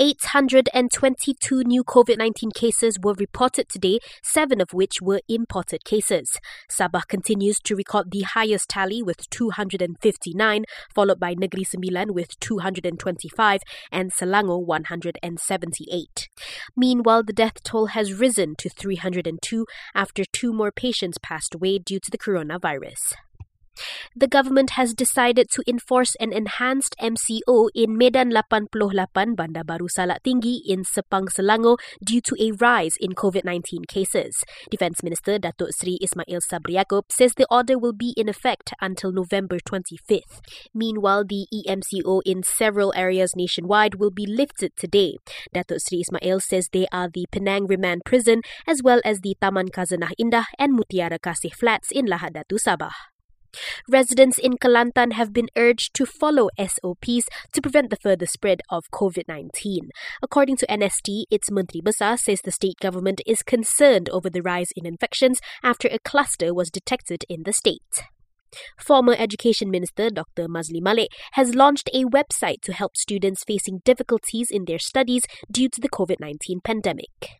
822 new COVID-19 cases were reported today, 7 of which were imported cases. Sabah continues to record the highest tally with 259, followed by Negeri Sembilan with 225 and Selangor 178. Meanwhile, the death toll has risen to 302 after 2 more patients passed away due to the coronavirus. The government has decided to enforce an enhanced MCO in Medan 88 Bandar Baru Salak Tinggi in Sepang, Selangor due to a rise in COVID-19 cases. Defence Minister Dato' Sri Ismail Sabri Yaakob says the order will be in effect until November 25th. Meanwhile, the EMCO in several areas nationwide will be lifted today. Dato' Sri Ismail says they are the Penang Remand Prison as well as the Taman Kazanah Indah and Mutiara Kasih Flats in Lahad Datu, Sabah. Residents in Kelantan have been urged to follow SOPs to prevent the further spread of COVID-19. According to NST, its Menteri Besar says the state government is concerned over the rise in infections after a cluster was detected in the state. Former Education Minister Dr. Mazli Malik has launched a website to help students facing difficulties in their studies due to the COVID-19 pandemic.